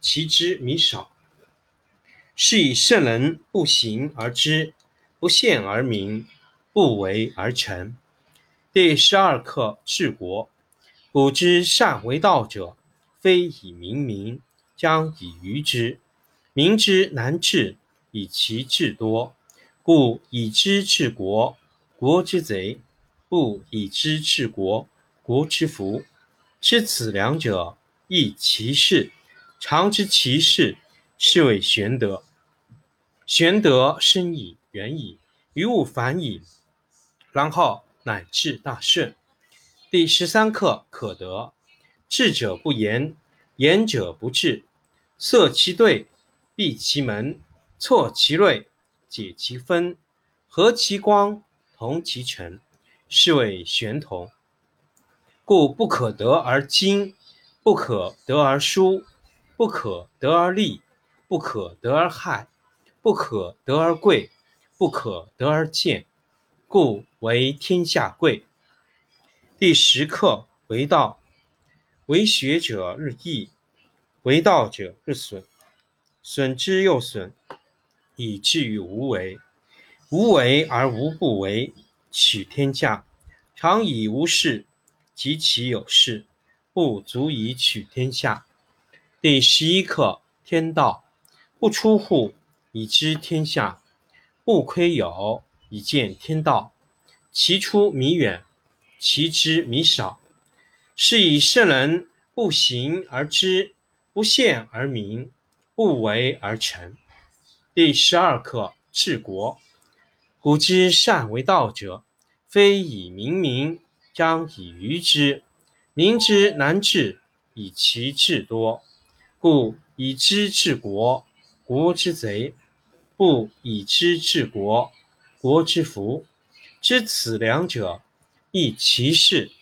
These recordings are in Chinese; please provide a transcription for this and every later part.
其知弥少。是以圣人不行而知，不见而明，不为而成。第十二课治国，古之善为道者，非以明民，将以愚之。民之难治，以其智多，故以知治国，国之贼；不以知治国，国之福。知此两者，亦其事。常知其事，是谓玄德。玄德深矣，远矣，于物反矣，然后乃至大顺。第十三课可得，智者不言，言者不智。塞其兑，闭其门，错其锐，解其分，和其光，同其尘，是谓玄同。故不可得而精，不可得而疏，不可得而利，不可得而害，不可得而贵，不可得而贱，故为天下贵。第十课为道，为学者日益，为道者日损，损之又损，以至于无为。无为而无不为，取天下常以无事，及其有事，不足以取天下。第十一课天道，不出户，以知天下；不窥牖，以见天道。其出弥远，其知弥少。是以圣人不行而知，不见而明，不为而成。第十二课治国，古之善为道者，非以明民，将以愚之。民之难治，以其智多，故以知治国，国之贼；不以知治国，国之福。知此两者，亦其事。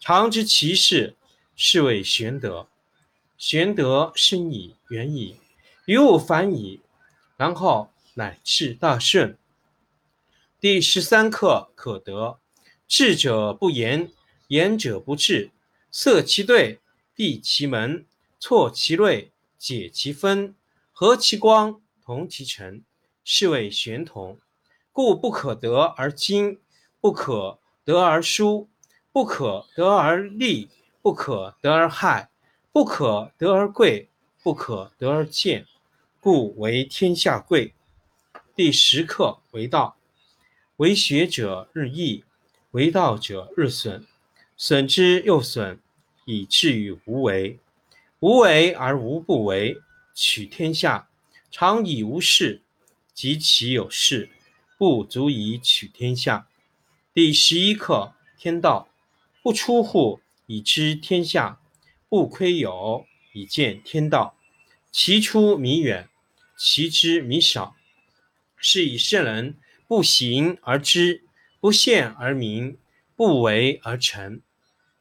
常知其事，是谓玄德。玄德深矣，远矣，于物反矣，然后乃至大顺。第十三课可得，智者不言，言者不智。塞其兑，闭其门，错其锐，解其分，和其光，同其尘，是谓玄同。故不可得而精，不可得而疏，不可得而利，不可得而害，不可得而贵，不可得而贱，故为天下贵。第十课为道，为学者日益，为道者日损，损之又损，以至于无为。无为而无不为，取天下常以无事，及其有事，不足以取天下。第十一课天道，不出户，以知天下；不窥牖，以见天道。其出弥远，其知弥少。是以圣人不行而知，不见而明，不为而成。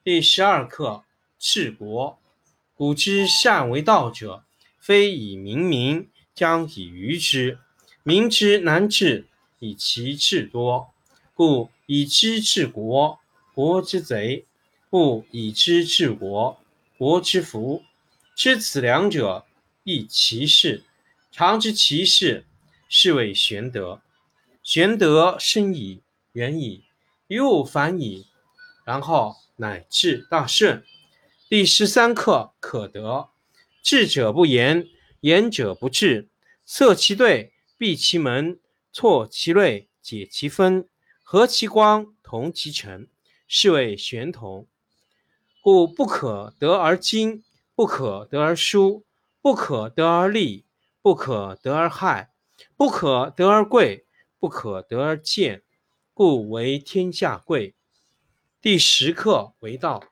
第十二课治国，古之善为道者，非以明民，将以愚之。民之难治，以其智多，故以知治国，国之贼；不以知治国，国之福。知此两者，亦其事。常知其事，是谓玄德。玄德深矣，远矣，于物反矣，然后乃至大顺。第十三课可得，智者不言，言者不智。塞其兑，闭其门，错其锐，解其分，和其光，同其尘，是谓玄同。故不可得而精，不可得而疏，不可得而利，不可得而害，不可得而贵，不可得而贱，故为天下贵。第十课为道，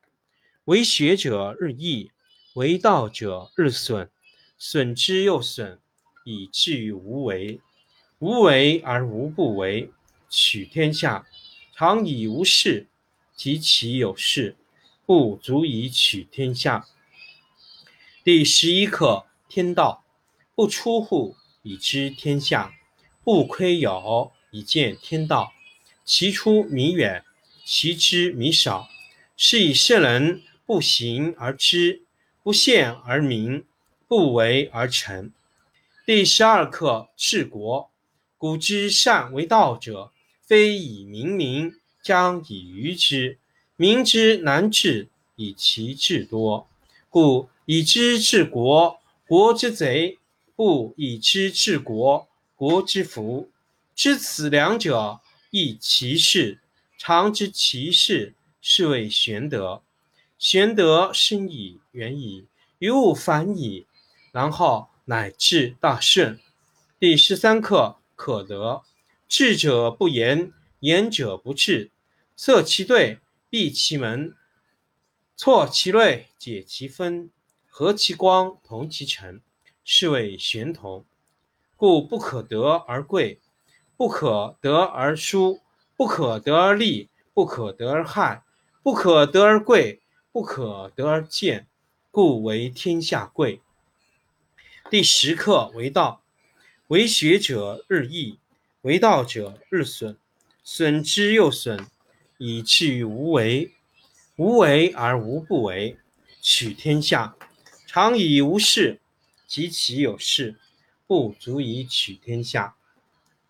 为学者日益，为道者日损，损之又损，以至于无为。无为而无不为，取天下常以无事，及其有事，不足以取天下。第11课，天道，不出户以知天下，不窥牖以见天道。其出弥远，其知弥少。是以圣人不行而知，不见而明，不为而成。第12课，治国，古之善为道者，非以明民，将以愚之。民之难治，以其智多。故以知治国，国之贼；不以知治国，国之福。知此两者，亦其事。常知其事，是谓玄德。玄德深矣，远矣，于物反矣，然后乃至大顺。第13课，可得。智者不言，言者不智。塞其兑，闭其门，错其锐，解其分，和其光，同其尘，是谓玄同。故不可得而贵，不可得而疏，不可得而利，不可得而害，不可得而贵，不可得而贱，故为天下贵。第10课，为道，为学者日益，为道者日损，损之又损，以至于无为。无为而无不为，取天下常以无事，及其有事，不足以取天下。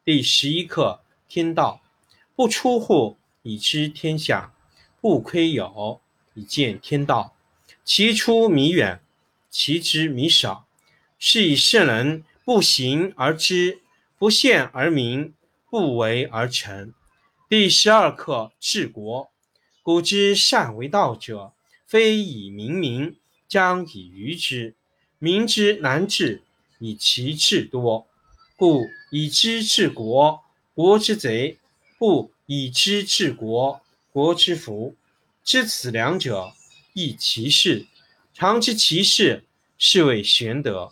第11课，天道，不出户以知天下，不窥牖以见天道。其出弥远，其知弥少。是以圣人不行而知，不见而明，不为而成。第12课，治国，古之善为道者，非以明民，将以愚之。民之难治，以其智多。故以知治国，国之贼；不以知治国，国之福。知此两者，亦其事。常知其事，是谓玄德。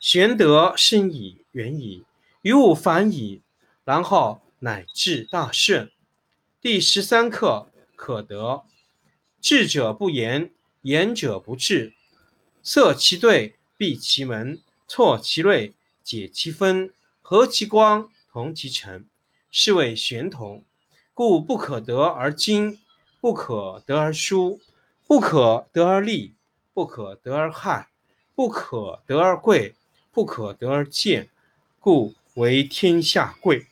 玄德深矣，远矣，于物反矣，然后乃至大顺。第13课，可得。智者不言，言者不智。塞其兑，闭其门，错其锐，解其分，和其光，同其尘，是谓玄同。故不可得而矜，不可得而疏，不可得而利，不可得而害，不可得而贵，不可得而贱，故为天下贵。